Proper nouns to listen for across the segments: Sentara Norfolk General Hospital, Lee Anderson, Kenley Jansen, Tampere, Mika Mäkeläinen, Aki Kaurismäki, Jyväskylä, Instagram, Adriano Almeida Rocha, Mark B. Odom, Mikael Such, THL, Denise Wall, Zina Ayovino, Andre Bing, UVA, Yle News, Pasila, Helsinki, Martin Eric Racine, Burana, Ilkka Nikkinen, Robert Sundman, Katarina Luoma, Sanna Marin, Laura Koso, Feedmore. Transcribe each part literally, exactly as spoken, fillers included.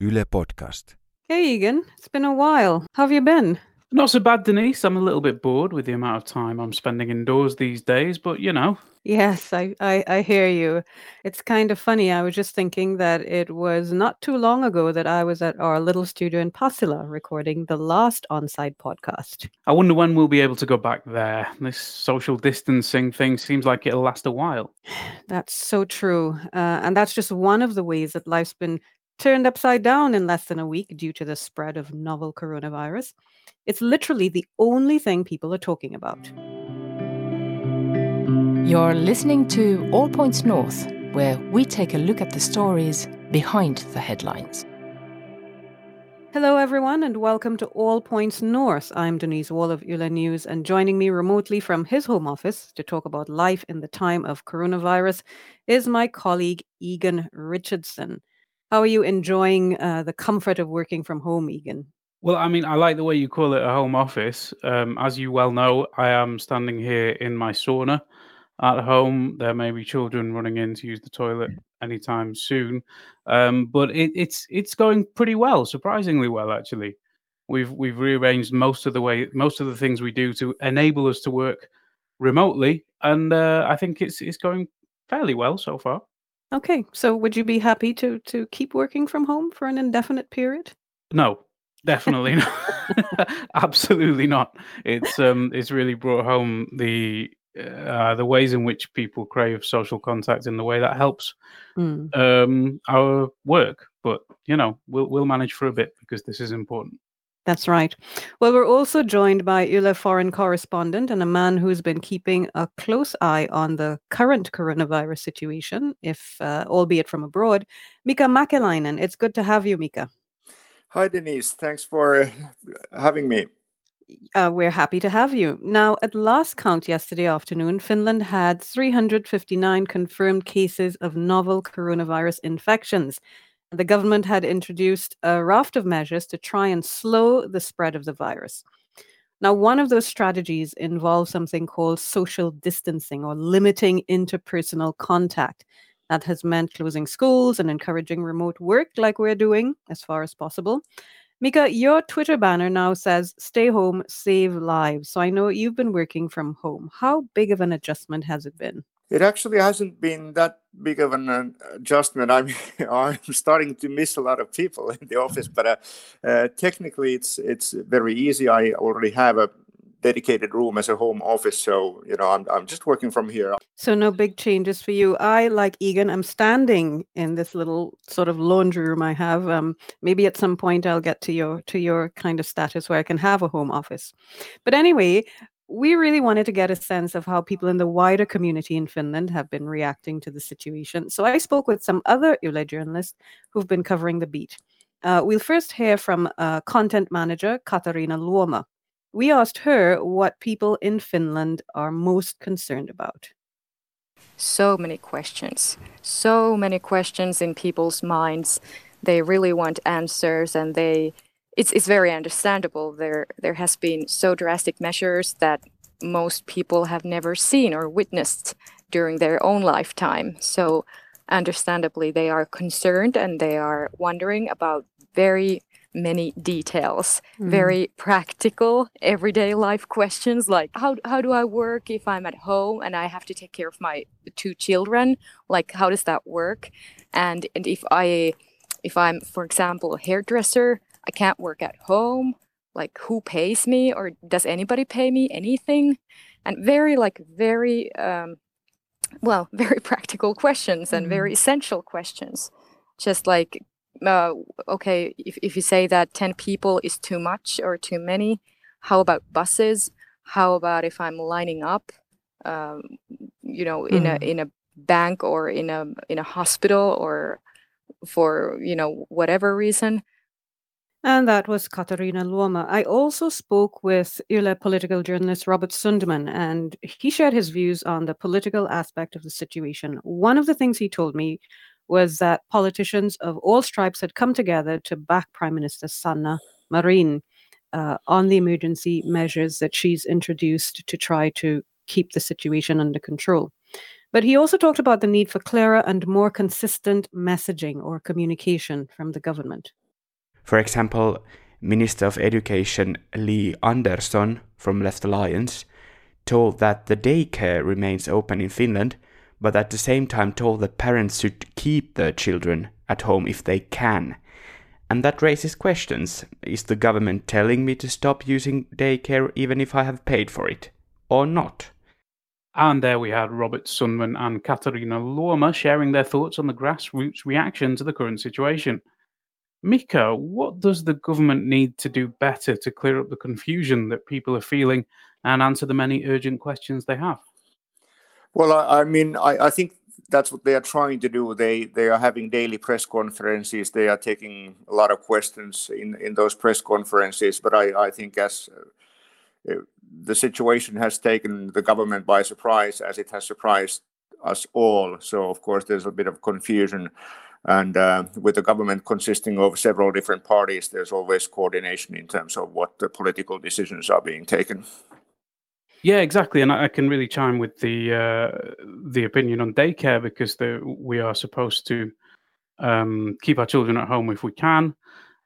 Yle Podcast. Hey Egan, it's been a while. How have you been? Not so bad, Denise. I'm a little bit bored with the amount of time I'm spending indoors these days, but you know. Yes, I, I, I hear you. It's kind of funny. I was just thinking that it was not too long ago that I was at our little studio in Pasila recording the last on-site podcast. I wonder when we'll be able to go back there. This social distancing thing seems like it'll last a while. That's so true. Uh, and that's just one of the ways that life's been turned upside down in less than a week due to the spread of novel coronavirus. It's literally the only thing people are talking about. You're listening to All Points North, where we take a look at the stories behind the headlines. Hello, everyone, and welcome to All Points North. I'm Denise Wall of Yle News, and joining me remotely from his home office to talk about life in the time of coronavirus is my colleague Egan Richardson. How are you enjoying uh, the comfort of working from home, Egan? Well, I mean, I like the way you call it a home office. Um, as you well know, I am standing here in my sauna at home. There may be children running in to use the toilet anytime soon. Um, but it, it's it's going pretty well, surprisingly well, actually. We've we've rearranged most of the way, most of the things we do to enable us to work remotely. And uh, I think it's it's going fairly well so far. Okay, so would you be happy to to keep working from home for an indefinite period? No, definitely not. Absolutely not. It's um, it's really brought home the uh, the ways in which people crave social contact and the way that helps mm. um, our work. But you know, we'll we'll manage for a bit because this is important. That's right. Well, we're also joined by Yle foreign correspondent and a man who's been keeping a close eye on the current coronavirus situation, if uh, albeit from abroad, Mika Mäkeläinen. It's good to have you, Mika. Hi, Denise. Thanks for having me. Uh, we're happy to have you. Now, at last count yesterday afternoon, Finland had three hundred fifty-nine confirmed cases of novel coronavirus infections. The government had introduced a raft of measures to try and slow the spread of the virus. Now, one of those strategies involves something called social distancing or limiting interpersonal contact. That has meant closing schools and encouraging remote work like we're doing as far as possible. Mika, your Twitter banner now says, "Stay home, save lives." So I know you've been working from home. How big of an adjustment has it been? It actually hasn't been that big of an adjustment. I'm I'm starting to miss a lot of people in the office, but uh, uh, technically it's it's very easy. I already have a dedicated room as a home office, so you know I'm I'm just working from here. So no big changes for you. I, like Egan, I'm standing in this little sort of laundry room I have. Um, maybe at some point I'll get to your to your kind of status where I can have a home office. But anyway. We really wanted to get a sense of how people in the wider community in Finland have been reacting to the situation. So I spoke with some other Yle journalists who've been covering the beat. Uh, we'll first hear from uh, content manager Katarina Luoma. We asked her what people in Finland are most concerned about. So many questions. So many questions in people's minds. They really want answers, and they... It's it's very understandable. There there has been so drastic measures that most people have never seen or witnessed during their own lifetime. So understandably, they are concerned and they are wondering about very many details, mm. very practical everyday life questions like how how do I work if I'm at home and I have to take care of my two children? Like, how does that work? And and if I if I'm, for example, a hairdresser, I can't work at home, like who pays me or does anybody pay me anything? And very like very, um, well, very practical questions and mm-hmm. very essential questions. Just like, uh, okay, if, if you say that ten people is too much or too many, how about buses? How about if I'm lining up, um, you know, mm-hmm. in a in a bank or in a in a hospital or for, you know, whatever reason? And that was Katarina Luoma. I also spoke with Yle political journalist Robert Sundman, and he shared his views on the political aspect of the situation. One of the things he told me was that politicians of all stripes had come together to back Prime Minister Sanna Marin uh, on the emergency measures that she's introduced to try to keep the situation under control. But he also talked about the need for clearer and more consistent messaging or communication from the government. For example, Minister of Education Lee Anderson from Left Alliance told that the daycare remains open in Finland, but at the same time told that parents should keep their children at home if they can. And that raises questions. Is the government telling me to stop using daycare even if I have paid for it? Or not? And there we had Robert Sundman and Katarina Luoma sharing their thoughts on the grassroots reaction to the current situation. Mika, what does the government need to do better to clear up the confusion that people are feeling and answer the many urgent questions they have? Well, I, I mean, I, I think that's what they are trying to do. They they are having daily press conferences. They are taking a lot of questions in, in those press conferences. But I, I think as uh, the situation has taken the government by surprise, as it has surprised us all. So, of course, there's a bit of confusion. And uh, with the government consisting of several different parties, there's always coordination in terms of what the political decisions are being taken. Yeah, exactly. And I can really chime with the uh, the opinion on daycare, because the, we are supposed to um, keep our children at home if we can.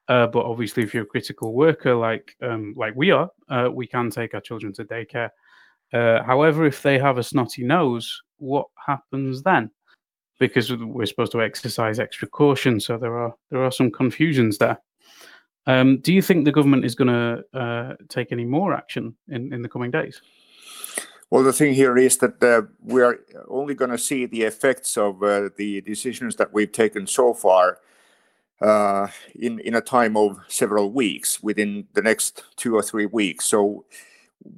Uh, but obviously, if you're a critical worker like um, like we are, uh, we can take our children to daycare. Uh, however, if they have a snotty nose, what happens then? Because we're supposed to exercise extra caution, so there are there are some confusions there. Um, do you think the government is going to uh, take any more action in, in the coming days? Well, the thing here is that uh, we are only going to see the effects of uh, the decisions that we've taken so far uh, in in a time of several weeks, within the next two or three weeks. So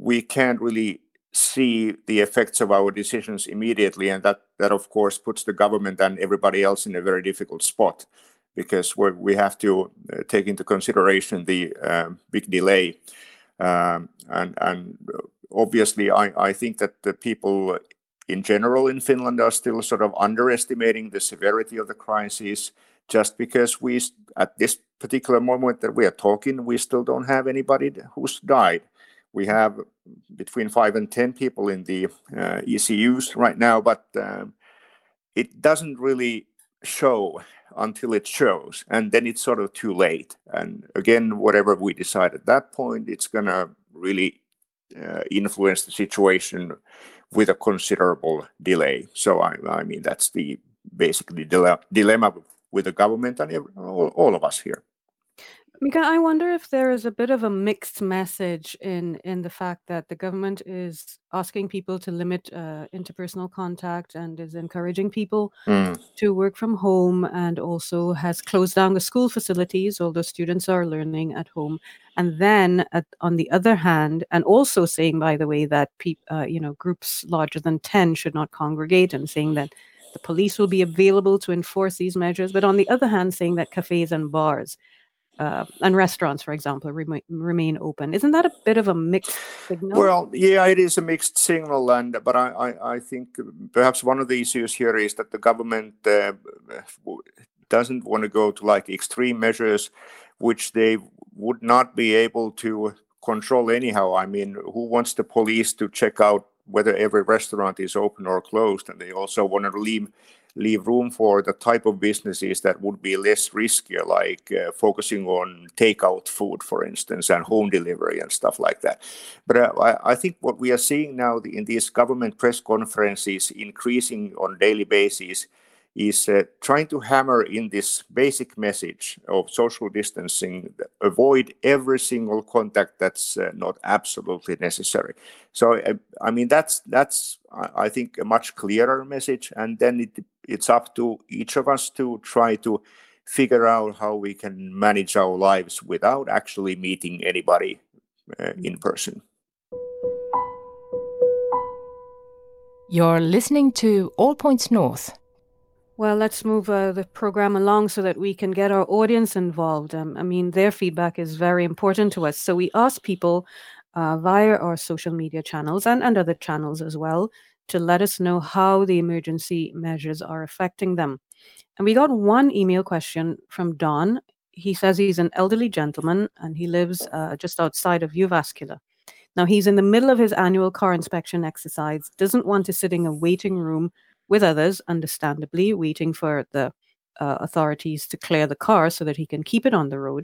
we can't really see the effects of our decisions immediately, and that that of course puts the government and everybody else in a very difficult spot, because we're, we have to uh, take into consideration the uh, big delay, um, and and obviously I, I think that the people in general in Finland are still sort of underestimating the severity of the crisis, just because we at this particular moment that we are talking, we still don't have anybody who's died. We have between five and ten people in the uh, E C Us right now, but um, it doesn't really show until it shows, and then it's sort of too late. And again, whatever we decide at that point, it's going to really uh, influence the situation with a considerable delay. So, I, I mean, that's the basically dile- dilemma with the government and every, all, all of us here. Mika, I wonder if there is a bit of a mixed message in, in the fact that the government is asking people to limit uh, interpersonal contact and is encouraging people mm. to work from home, and also has closed down the school facilities, although students are learning at home. And then at, on the other hand, and also saying, by the way, that pe- uh, you know groups larger than ten should not congregate, and saying that the police will be available to enforce these measures. But on the other hand, saying that cafes and bars Uh, and restaurants, for example, rem- remain open. Isn't that a bit of a mixed signal? Well, yeah, it is a mixed signal, and but I, I, I think perhaps one of the issues here is that the government uh, doesn't want to go to like extreme measures, which they would not be able to control anyhow. I mean, who wants the police to check out whether every restaurant is open or closed? And they also want to leave leave room for the type of businesses that would be less riskier, like uh, focusing on takeout food, for instance, and home delivery and stuff like that. But uh, I, I think what we are seeing now in these government press conferences increasing on a daily basis is uh, trying to hammer in this basic message of social distancing, avoid every single contact that's uh, not absolutely necessary. So, uh, I mean, that's, that's I think, a much clearer message. And then it, it's up to each of us to try to figure out how we can manage our lives without actually meeting anybody uh, in person. You're listening to All Points North. Well, let's move uh, the program along so that we can get our audience involved. Um, I mean, their feedback is very important to us. So we ask people uh, via our social media channels and, and other channels as well to let us know how the emergency measures are affecting them. And we got one email question from Don. He says he's an elderly gentleman and he lives uh, just outside of Jyväskylä. Now, he's in the middle of his annual car inspection exercise, doesn't want to sit in a waiting room with others, understandably, waiting for the uh, authorities to clear the car so that he can keep it on the road.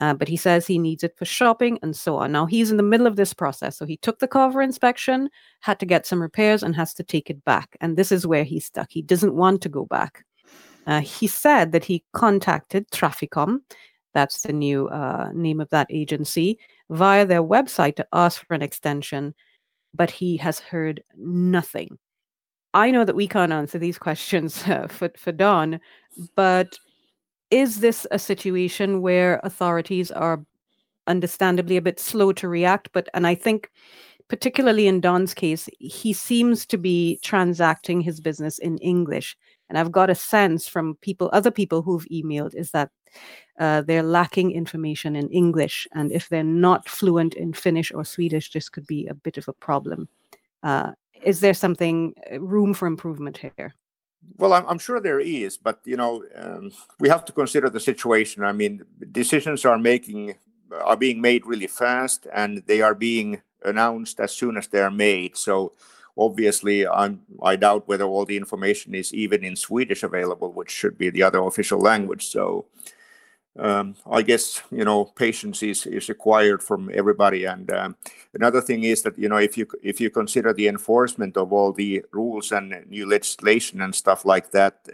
Uh, but he says he needs it for shopping and so on. Now, he's in the middle of this process. So he took the car for inspection, had to get some repairs and has to take it back. And this is where he's stuck. He doesn't want to go back. Uh, he said that he contacted Traficom, that's the new uh, name of that agency, via their website to ask for an extension, but he has heard nothing. I know that we can't answer these questions uh, for, for Don, but is this a situation where authorities are understandably a bit slow to react? But, and I think particularly in Don's case, he seems to be transacting his business in English. And I've got a sense from people, other people who've emailed, is that uh, they're lacking information in English. And if they're not fluent in Finnish or Swedish, this could be a bit of a problem. Uh, is there something, room for improvement here? Well, I'm, I'm sure there is, but, you know, um, we have to consider the situation. I mean, decisions are making are being made really fast, and they are being announced as soon as they are made. So obviously, I'm, I doubt whether all the information is even in Swedish available, which should be the other official language. So um, I guess, you know, patience is, is required from everybody. And um, another thing is that, you know, if you if you consider the enforcement of all the rules and new legislation and stuff like that,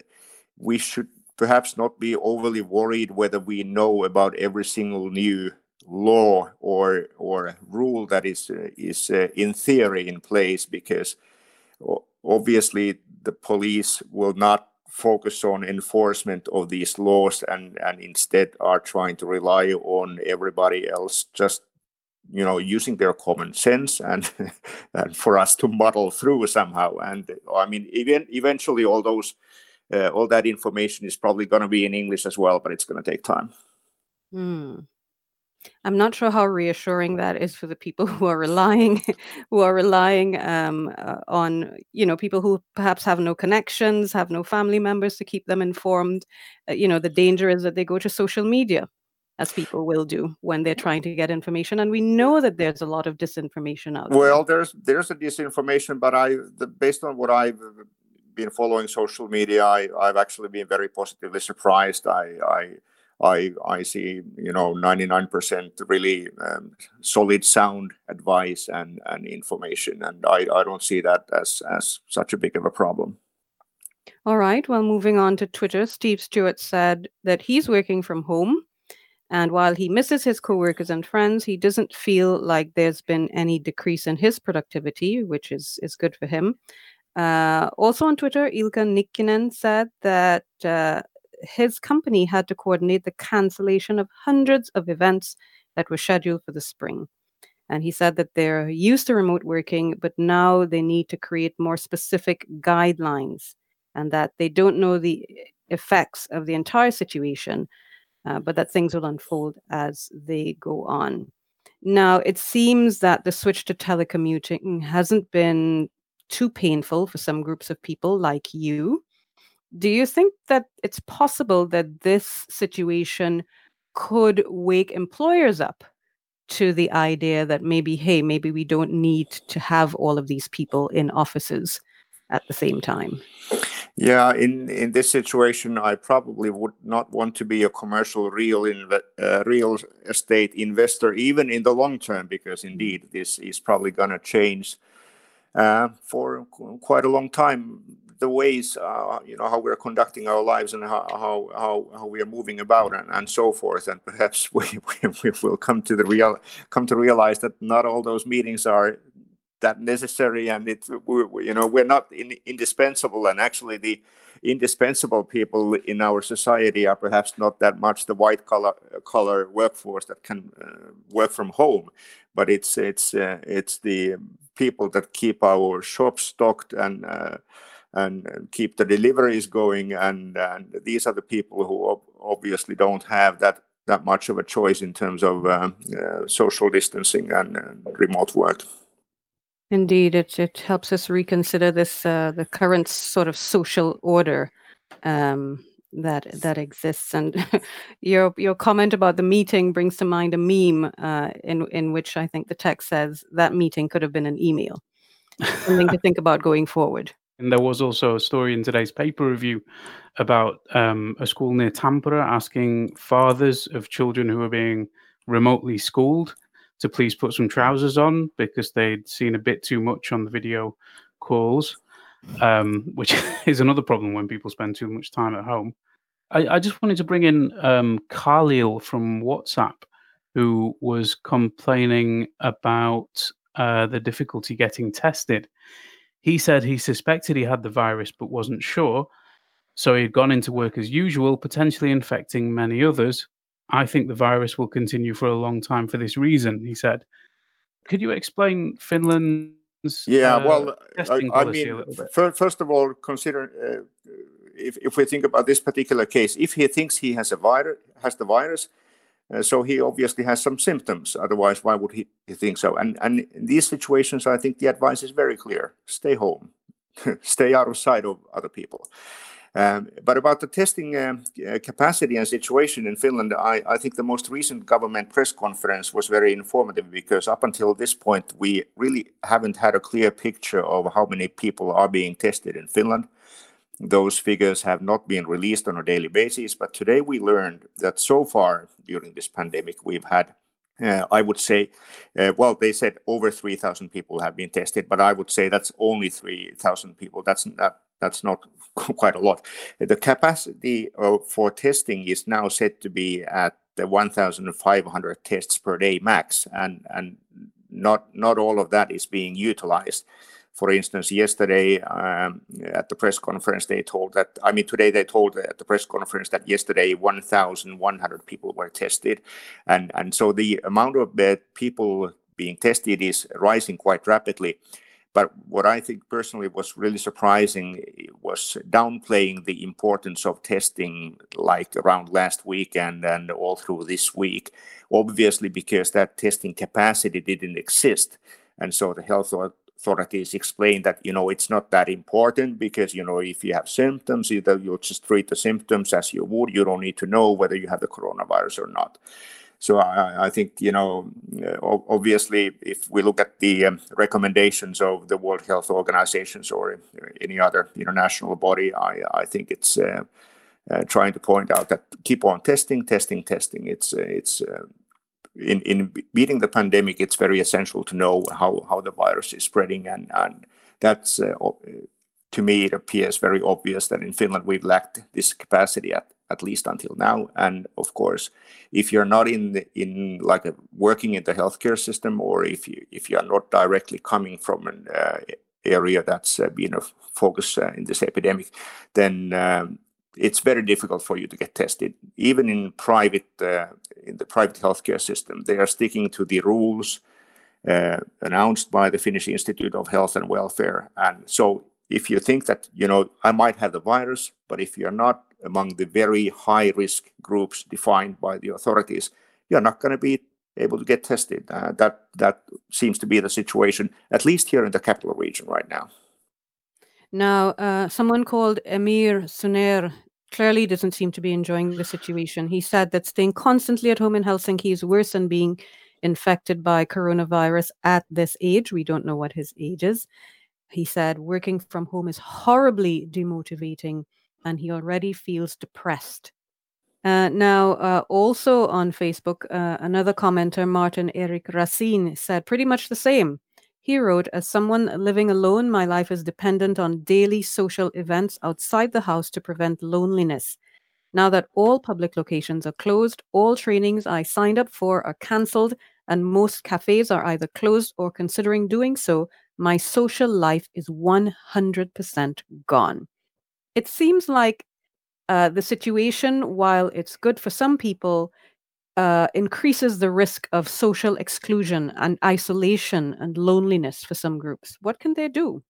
we should perhaps not be overly worried whether we know about every single new law or or rule that is uh, is uh, in theory in place, because obviously the police will not focus on enforcement of these laws and and instead are trying to rely on everybody else just, you know, using their common sense and, and for us to muddle through somehow. And I mean, even eventually all those uh, all that information is probably going to be in English as well, but it's going to take time. Mm. I'm not sure how reassuring that is for the people who are relying, who are relying um, uh, on, you know, people who perhaps have no connections, have no family members to keep them informed. Uh, you know, the danger is that they go to social media, as people will do when they're trying to get information. And we know that there's a lot of disinformation out there. Well, there's there's a disinformation, but I, the, based on what I've been following social media, I, I've actually been very positively surprised. I. I I, I see, you know, ninety-nine percent really um, solid, sound advice and, and information. And I, I don't see that as, as such a big of a problem. All right. Well, moving on to Twitter, Steve Stewart said that he's working from home. And while he misses his coworkers and friends, he doesn't feel like there's been any decrease in his productivity, which is, is good for him. Uh, also on Twitter, Ilkka Nikkinen said that Uh, his company had to coordinate the cancellation of hundreds of events that were scheduled for the spring. And he said that they're used to remote working, but now they need to create more specific guidelines and that they don't know the effects of the entire situation, uh, but that things will unfold as they go on. Now, it seems that the switch to telecommuting hasn't been too painful for some groups of people like you. Do you think that it's possible that this situation could wake employers up to the idea that maybe, hey, maybe we don't need to have all of these people in offices at the same time? Yeah, in, in this situation, I probably would not want to be a commercial real inve- uh, real estate investor, even in the long term, because indeed this is probably going to change uh, for quite a long time. The ways, uh, you know, how we're conducting our lives and how how how, how we are moving about and, and so forth, and perhaps we, we, we will come to the real come to realize that not all those meetings are that necessary, and it we, we, you know we're not in, indispensable, and actually the indispensable people in our society are perhaps not that much the white collar collar workforce that can uh, work from home, but it's it's uh, it's the people that keep our shops stocked and. Uh, and keep the deliveries going, and, and these are the people who ob- obviously don't have that, that much of a choice in terms of uh, uh, social distancing and uh, remote work. Indeed, it, it helps us reconsider this uh, the current sort of social order um, that that exists. And your your comment about the meeting brings to mind a meme uh, in in which I think the text says that meeting could have been an email. Something to think about going forward. And there was also a story in today's paper review about um, a school near Tampere asking fathers of children who were being remotely schooled to please put some trousers on because they'd seen a bit too much on the video calls, um, which is another problem when people spend too much time at home. I, I just wanted to bring in um, Khalil from WhatsApp, who was complaining about uh, the difficulty getting tested. He said he suspected he had the virus but wasn't sure, so he had gone into work as usual, potentially infecting many others. I think the virus will continue for a long time for this reason, he said. Could you explain Finland's yeah, uh, well, testing I, I policy mean, a little bit? F- first of all, consider uh, if, if we think about this particular case, if he thinks he has a virus, has the virus, uh, so he obviously has some symptoms. Otherwise, why would he, he think so? And, and in these situations, I think the advice is very clear. Stay home. Stay out of sight of other people. Um, but about the testing um, uh, capacity and situation in Finland, I, I think the most recent government press conference was very informative, because up until this point, we really haven't had a clear picture of how many people are being tested in Finland. Those figures have not been released on a daily basis. But today we learned that so far during this pandemic, we've had, uh, I would say, uh, well, they said over three thousand people have been tested, but I would say that's only three thousand people. That's not That's not quite a lot. The capacity for testing is now said to be at the fifteen hundred tests per day max, and, and not not all of that is being utilized. For instance, yesterday um, at the press conference, they told that, I mean, today they told at the press conference that yesterday eleven hundred people were tested. And, and so the amount of uh, people being tested is rising quite rapidly. But what I think personally was really surprising was downplaying the importance of testing, like around last week and, and all through this week, obviously because that testing capacity didn't exist. And so the health authorities explained that, you know, it's not that important because, you know, if you have symptoms, either you'll just treat the symptoms as you would. You don't need to know whether you have the coronavirus or not. So I, I think, you know, obviously, if we look at the um, recommendations of the World Health Organizations or any other international body, I, I think it's uh, uh, trying to point out that keep on testing, testing, testing. It's uh, it's uh, in, in beating the pandemic, it's very essential to know how, how the virus is spreading. And, and that's, uh, to me, it appears very obvious that in Finland, we've lacked this capacity at at least until now. And of course, if you're not in the, in like a, working in the healthcare system, or if you if you are not directly coming from an uh, area that's uh, been a focus uh, in this epidemic, then um, it's very difficult for you to get tested. Even in private uh, in the private healthcare system, they are sticking to the rules uh, announced by the Finnish Institute of Health and Welfare. And so, if you think that, you know, I might have the virus, but if you're not among the very high-risk groups defined by the authorities, you're not going to be able to get tested. Uh, that that seems to be the situation, at least here in the capital region right now. Now, uh, someone called Emir Suner clearly doesn't seem to be enjoying the situation. He said that staying constantly at home in Helsinki is worse than being infected by coronavirus at this age. We don't know what his age is. He said working from home is horribly demotivating, and he already feels depressed. Uh, now, uh, also on Facebook, uh, another commenter, Martin Eric Racine, said pretty much the same. He wrote, as someone living alone, my life is dependent on daily social events outside the house to prevent loneliness. Now that all public locations are closed, all trainings I signed up for are cancelled, and most cafes are either closed or considering doing so, my social life is one hundred percent gone. It seems like uh, the situation, while it's good for some people, uh, increases the risk of social exclusion and isolation and loneliness for some groups. What can they do?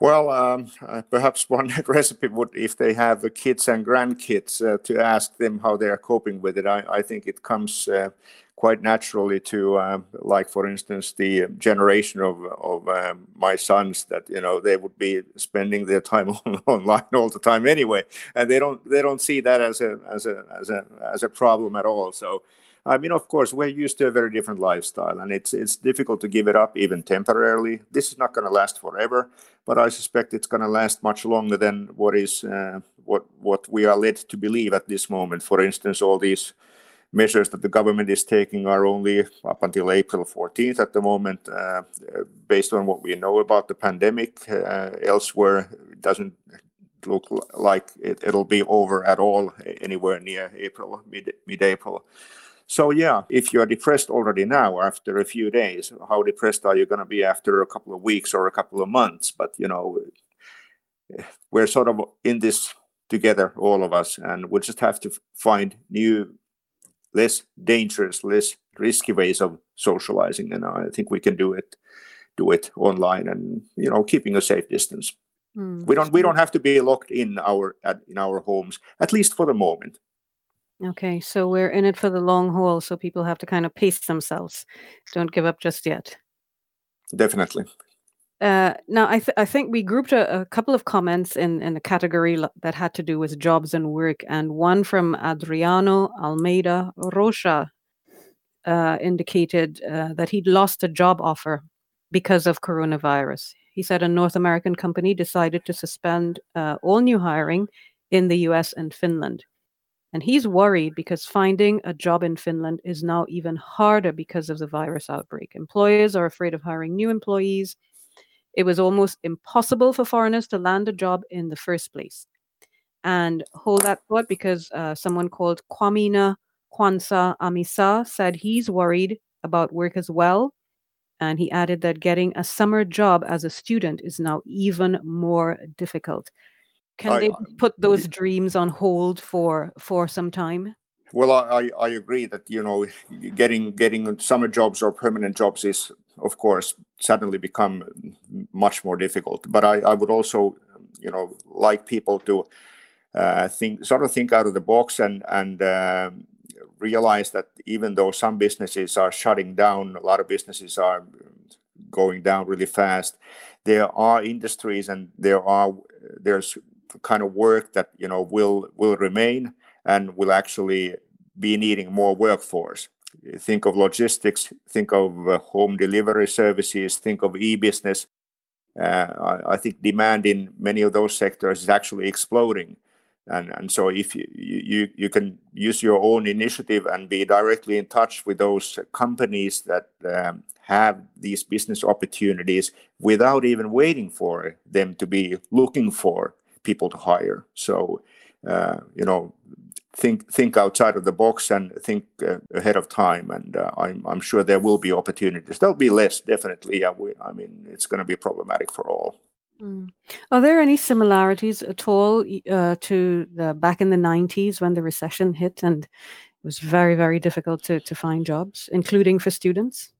Well, um, uh, perhaps one recipe would, if they have uh, kids and grandkids, uh, to ask them how they are coping with it. I, I think it comes uh, quite naturally to, uh, like, for instance, the generation of of um, my sons, that, you know, they would be spending their time on, online all the time anyway, and they don't they don't see that as a as a as a as a problem at all. So, I mean, of course, we're used to a very different lifestyle, and it's it's difficult to give it up, even temporarily. This is not going to last forever, but I suspect it's going to last much longer than what is uh, what what we are led to believe at this moment. For instance, all these measures that the government is taking are only up until April fourteenth at the moment, uh, based on what we know about the pandemic. Uh, elsewhere, it doesn't look like it, it'll be over at all anywhere near April, mid, mid-April. So, yeah, if you're depressed already now after a few days, how depressed are you going to be after a couple of weeks or a couple of months? But, you know, we're sort of in this together, all of us, and we just have to find new, less dangerous, less risky ways of socializing. And I think we can do it, do it online, and, you know, keeping a safe distance. Mm. We don't, we don't have to be locked in our in our homes, at least for the moment. Okay, so we're in it for the long haul, so people have to kind of pace themselves. Don't give up just yet. Definitely. Uh, now, I, th- I think we grouped a, a couple of comments in, in the category that had to do with jobs and work, and one from Adriano Almeida Rocha uh, indicated uh, that he'd lost a job offer because of coronavirus. He said a North American company decided to suspend uh, all new hiring in the U S and Finland. And he's worried because finding a job in Finland is now even harder because of the virus outbreak. Employers are afraid of hiring new employees. It was almost impossible for foreigners to land a job in the first place. And hold that thought, because uh, someone called Kwamina Kwansa Amisa said he's worried about work as well. And he added that getting a summer job as a student is now even more difficult. Can I, they put those dreams on hold for for some time? Well, I, I agree that, you know, getting getting summer jobs or permanent jobs is, of course, suddenly become much more difficult. But I, I would also, you know, like people to uh, think sort of think out of the box and and uh, realize that even though some businesses are shutting down, a lot of businesses are going down really fast. There are industries and there are there's kind of work that, you know, will will remain and will actually be needing more workforce. Think of logistics, think of uh, home delivery services, think of e-business. Uh, I, I think demand in many of those sectors is actually exploding. And and so if you, you, you can use your own initiative and be directly in touch with those companies that um, have these business opportunities without even waiting for them to be looking for people to hire. So, uh, you know, think think outside of the box and think uh, ahead of time. And uh, I'm, I'm sure there will be opportunities. There'll be less, definitely. I, w- I mean, it's going to be problematic for all. Mm. Are there any similarities at all uh, to the back in the nineties when the recession hit and it was very, very difficult to, to find jobs, including for students?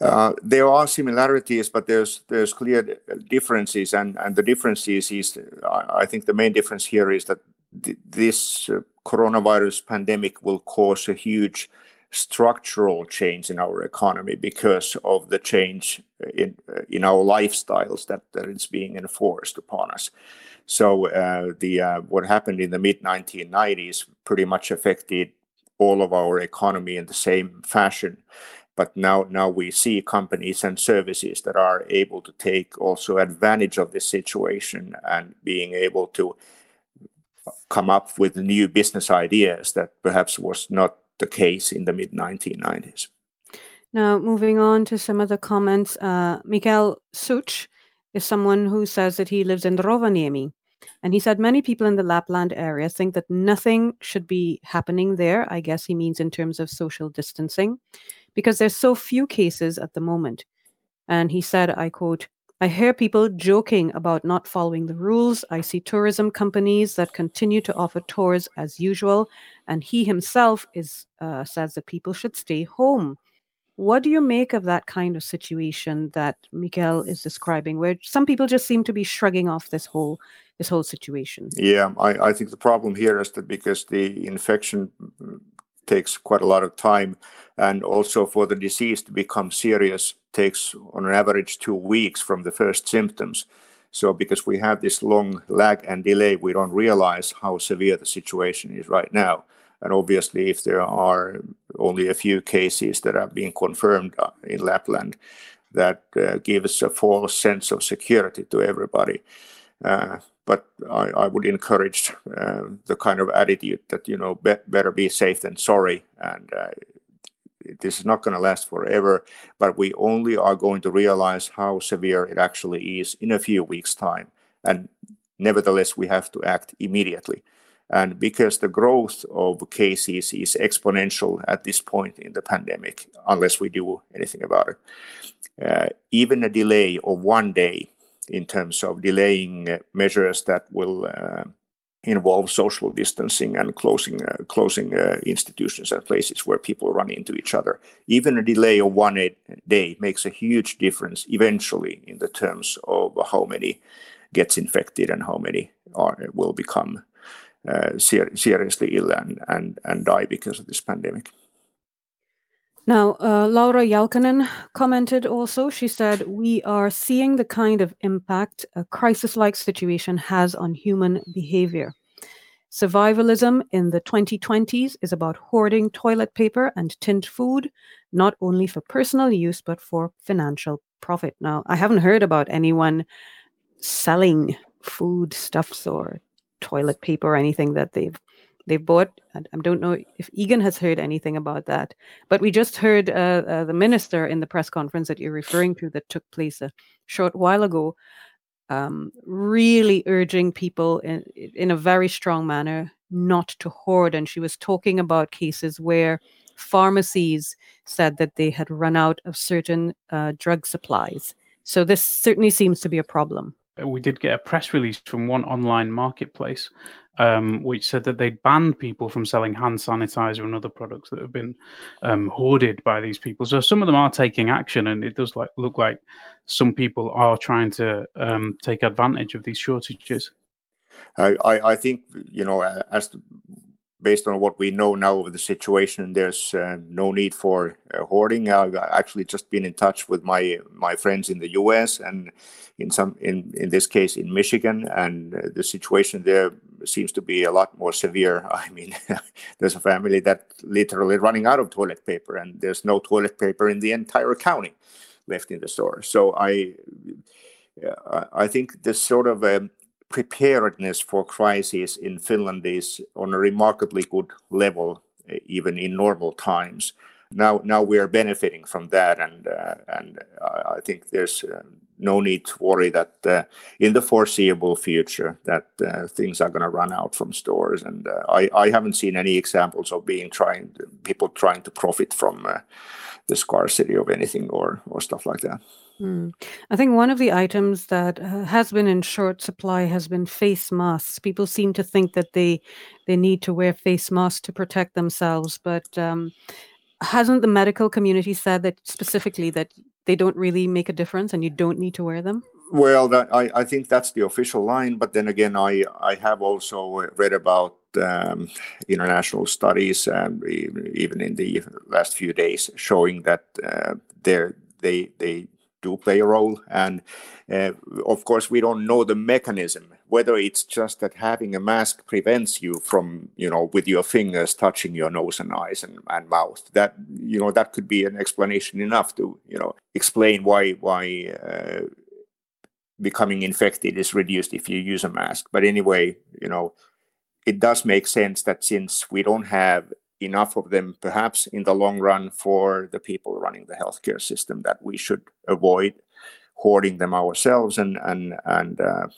Uh, there are similarities, but there's there's clear differences, and, and the differences is, I think the main difference here is that th- this uh, coronavirus pandemic will cause a huge structural change in our economy because of the change in in our lifestyles that, that is being enforced upon us. So uh, the uh, what happened in the mid nineteen nineties pretty much affected all of our economy in the same fashion. But now, now we see companies and services that are able to take also advantage of this situation and being able to come up with new business ideas that perhaps was not the case in the mid nineteen nineties. Now, moving on to some other comments, uh, Mikael Such is someone who says that he lives in Rovaniemi. And he said many people in the Lapland area think that nothing should be happening there. I guess he means in terms of social distancing, because there's so few cases at the moment. And he said, I quote, I hear people joking about not following the rules. I see tourism companies that continue to offer tours as usual. And he himself is uh, says that people should stay home. What do you make of that kind of situation that Mikael is describing, where some people just seem to be shrugging off this whole this whole situation? Yeah, I, I think the problem here is that because the infection takes quite a lot of time. And also for the disease to become serious takes on an average two weeks from the first symptoms. So because we have this long lag and delay, we don't realize how severe the situation is right now. And obviously, if there are only a few cases that are being confirmed in Lapland, that uh, gives a false sense of security to everybody. Uh, but I, I would encourage uh, the kind of attitude that, you know, be- better be safe than sorry. And uh, this is not going to last forever, but we only are going to realize how severe it actually is in a few weeks' time. And nevertheless, we have to act immediately. And because the growth of cases is exponential at this point in the pandemic, unless we do anything about it, uh, even a delay of one day in terms of delaying measures that will uh, involve social distancing and closing uh, closing uh, institutions and places where people run into each other, even a delay of one day makes a huge difference eventually in the terms of how many gets infected and how many are will become Uh, ser- seriously ill and, and, and die because of this pandemic. Now, uh, Laura Jalkanen commented also. She said, we are seeing the kind of impact a crisis-like situation has on human behavior. Survivalism in the twenty twenties is about hoarding toilet paper and tinned food, not only for personal use, but for financial profit. Now, I haven't heard about anyone selling foodstuffs or toilet paper or anything that they've they've bought. I don't know if Egan has heard anything about that, but we just heard uh, uh, the minister in the press conference that you're referring to that took place a short while ago, um, really urging people in, in a very strong manner not to hoard. And she was talking about cases where pharmacies said that they had run out of certain uh, drug supplies. So this certainly seems to be a problem. We did get a press release from one online marketplace, um, which said that they'd banned people from selling hand sanitizer and other products that have been um, hoarded by these people. So some of them are taking action, and it does like look like some people are trying to um, take advantage of these shortages. I, I, I think, you know, as the, based on what we know now of the situation, there's uh, no need for uh, hoarding. I've actually just been in touch with my my friends in the U S and in some in, in this case in Michigan, and uh, the situation there seems to be a lot more severe. I mean, there's a family that literally running out of toilet paper, and there's no toilet paper in the entire county left in the store. So I I think this sort of um, preparedness for crises in Finland is on a remarkably good level, even in normal times. Now, now we are benefiting from that, and uh, and I think there's uh, no need to worry that uh, in the foreseeable future that uh, things are going to run out from stores. And uh, I I haven't seen any examples of being trying to, people trying to profit from uh, the scarcity of anything or or stuff like that. Mm. I think one of the items that uh, has been in short supply has been face masks. People seem to think that they they need to wear face masks to protect themselves, but um, hasn't the medical community said that specifically that they don't really make a difference and you don't need to wear them? Well, that, I, I think that's the official line. But then again, I, I have also read about um, international studies, um, even in the last few days, showing that uh, they're, they they do play a role. And uh, of course, we don't know the mechanism, whether it's just that having a mask prevents you from, you know, with your fingers touching your nose and eyes and, and mouth. That, you know, that could be an explanation enough to, you know, explain why why uh, becoming infected is reduced if you use a mask. But anyway, you know, it does make sense that since we don't have enough of them, perhaps in the long run, for the people running the healthcare system, that we should avoid hoarding them ourselves and and and uh,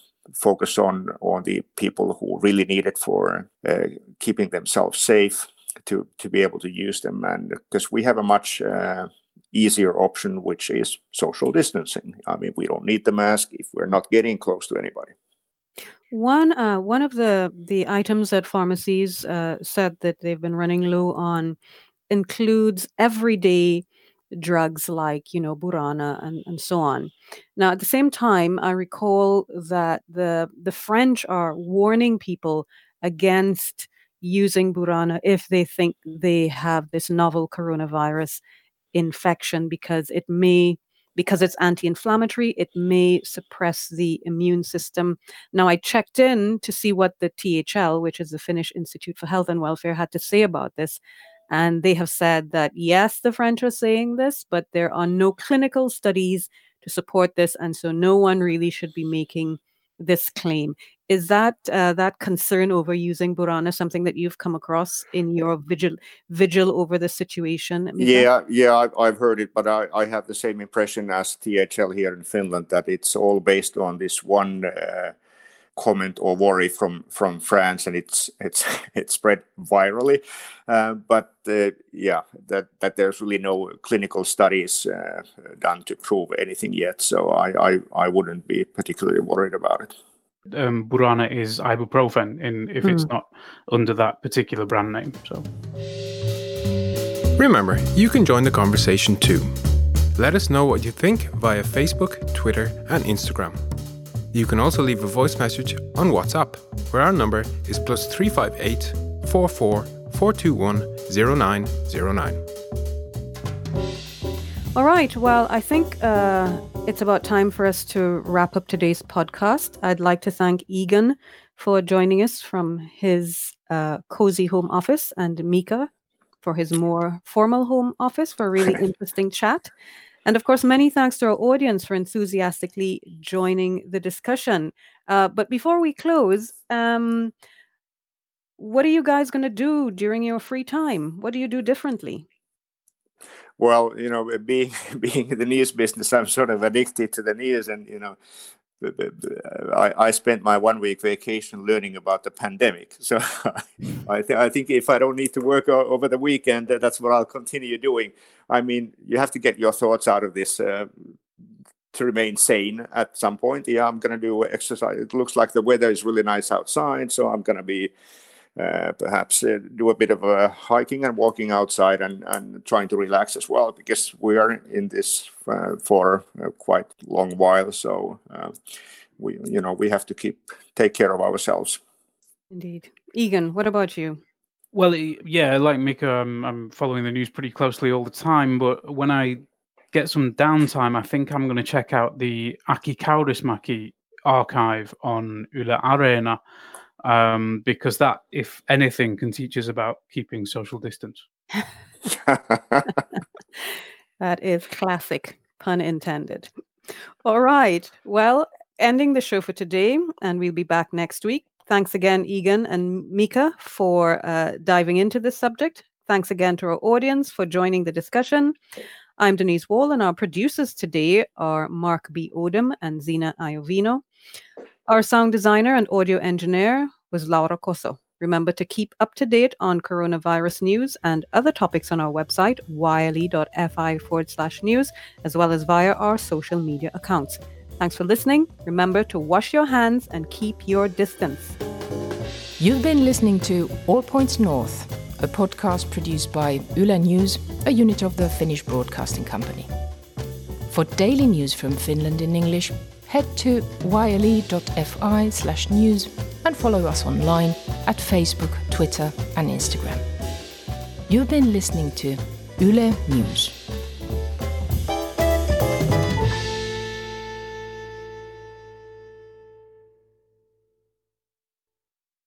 focus on on the people who really need it for uh, keeping themselves safe to to be able to use them. And because we have a much uh, easier option, which is social distancing. I mean, we don't need the mask if we're not getting close to anybody. One uh, one of the, the items that pharmacies uh, said that they've been running low on includes everyday drugs like, you know, Burana and, and so on. Now, at the same time, I recall that the the French are warning people against using Burana if they think they have this novel coronavirus infection, because it may, because it's anti-inflammatory, it may suppress the immune system. Now, I checked in to see what the T H L, which is the Finnish Institute for Health and Welfare, had to say about this. And they have said that, yes, the French are saying this, but there are no clinical studies to support this. And so no one really should be making this claim. Is that uh, that concern over using Burana something that you've come across in your vigil vigil over the situation? Mika? Yeah, yeah, I've, I've heard it, but I, I have the same impression as T H L here in Finland, that it's all based on this one uh, comment or worry from from France, and it's it's it's spread virally. Uh, but uh, yeah, that that there's really no clinical studies uh, done to prove anything yet. So I, I I wouldn't be particularly worried about it. Um, Burana is ibuprofen, in if mm. it's not under that particular brand name. So remember, you can join the conversation too. Let us know what you think via Facebook, Twitter, and Instagram. You can also leave a voice message on WhatsApp, where our number is plus three five eight, four four, four two one, zero nine zero nine. All right, well, I think uh, it's about time for us to wrap up today's podcast. I'd like to thank Egan for joining us from his uh, cozy home office, and Mika for his more formal home office, for a really interesting chat. And of course, many thanks to our audience for enthusiastically joining the discussion. Uh, but before we close, um, what are you guys going to do during your free time? What do you do differently? Well, you know, being being in the news business, I'm sort of addicted to the news, and you know, I, I spent my one week vacation learning about the pandemic. So I, th- I think if I don't need to work o- over the weekend, that's what I'll continue doing. I mean, you have to get your thoughts out of this uh, to remain sane at some point. Yeah, I'm going to do exercise. It looks like the weather is really nice outside, so I'm going to be uh, perhaps uh, do a bit of uh, hiking and walking outside, and, and trying to relax as well, because we are in this uh, for a quite long while. So uh, we, you know, we have to keep take care of ourselves. Indeed. Egan, what about you? Well, yeah, like Mika, I'm, I'm following the news pretty closely all the time. But when I get some downtime, I think I'm going to check out the Aki Kaurismäki archive on Yle Arena, um, because that, if anything, can teach us about keeping social distance. That is classic, pun intended. All right. Well, ending the show for today, and we'll be back next week. Thanks again, Egan and Mika, for uh, diving into this subject. Thanks again to our audience for joining the discussion. I'm Denise Wall, and our producers today are Mark B. Odom and Zina Ayovino. Our sound designer and audio engineer was Laura Koso. Remember to keep up to date on coronavirus news and other topics on our website, yle.fi forward slash news, as well as via our social media accounts. Thanks for listening. Remember to wash your hands and keep your distance. You've been listening to All Points North, a podcast produced by Yle News, a unit of the Finnish Broadcasting Company. For daily news from Finland in English, head to yle.fi slash news and follow us online at Facebook, Twitter and Instagram. You've been listening to Yle News.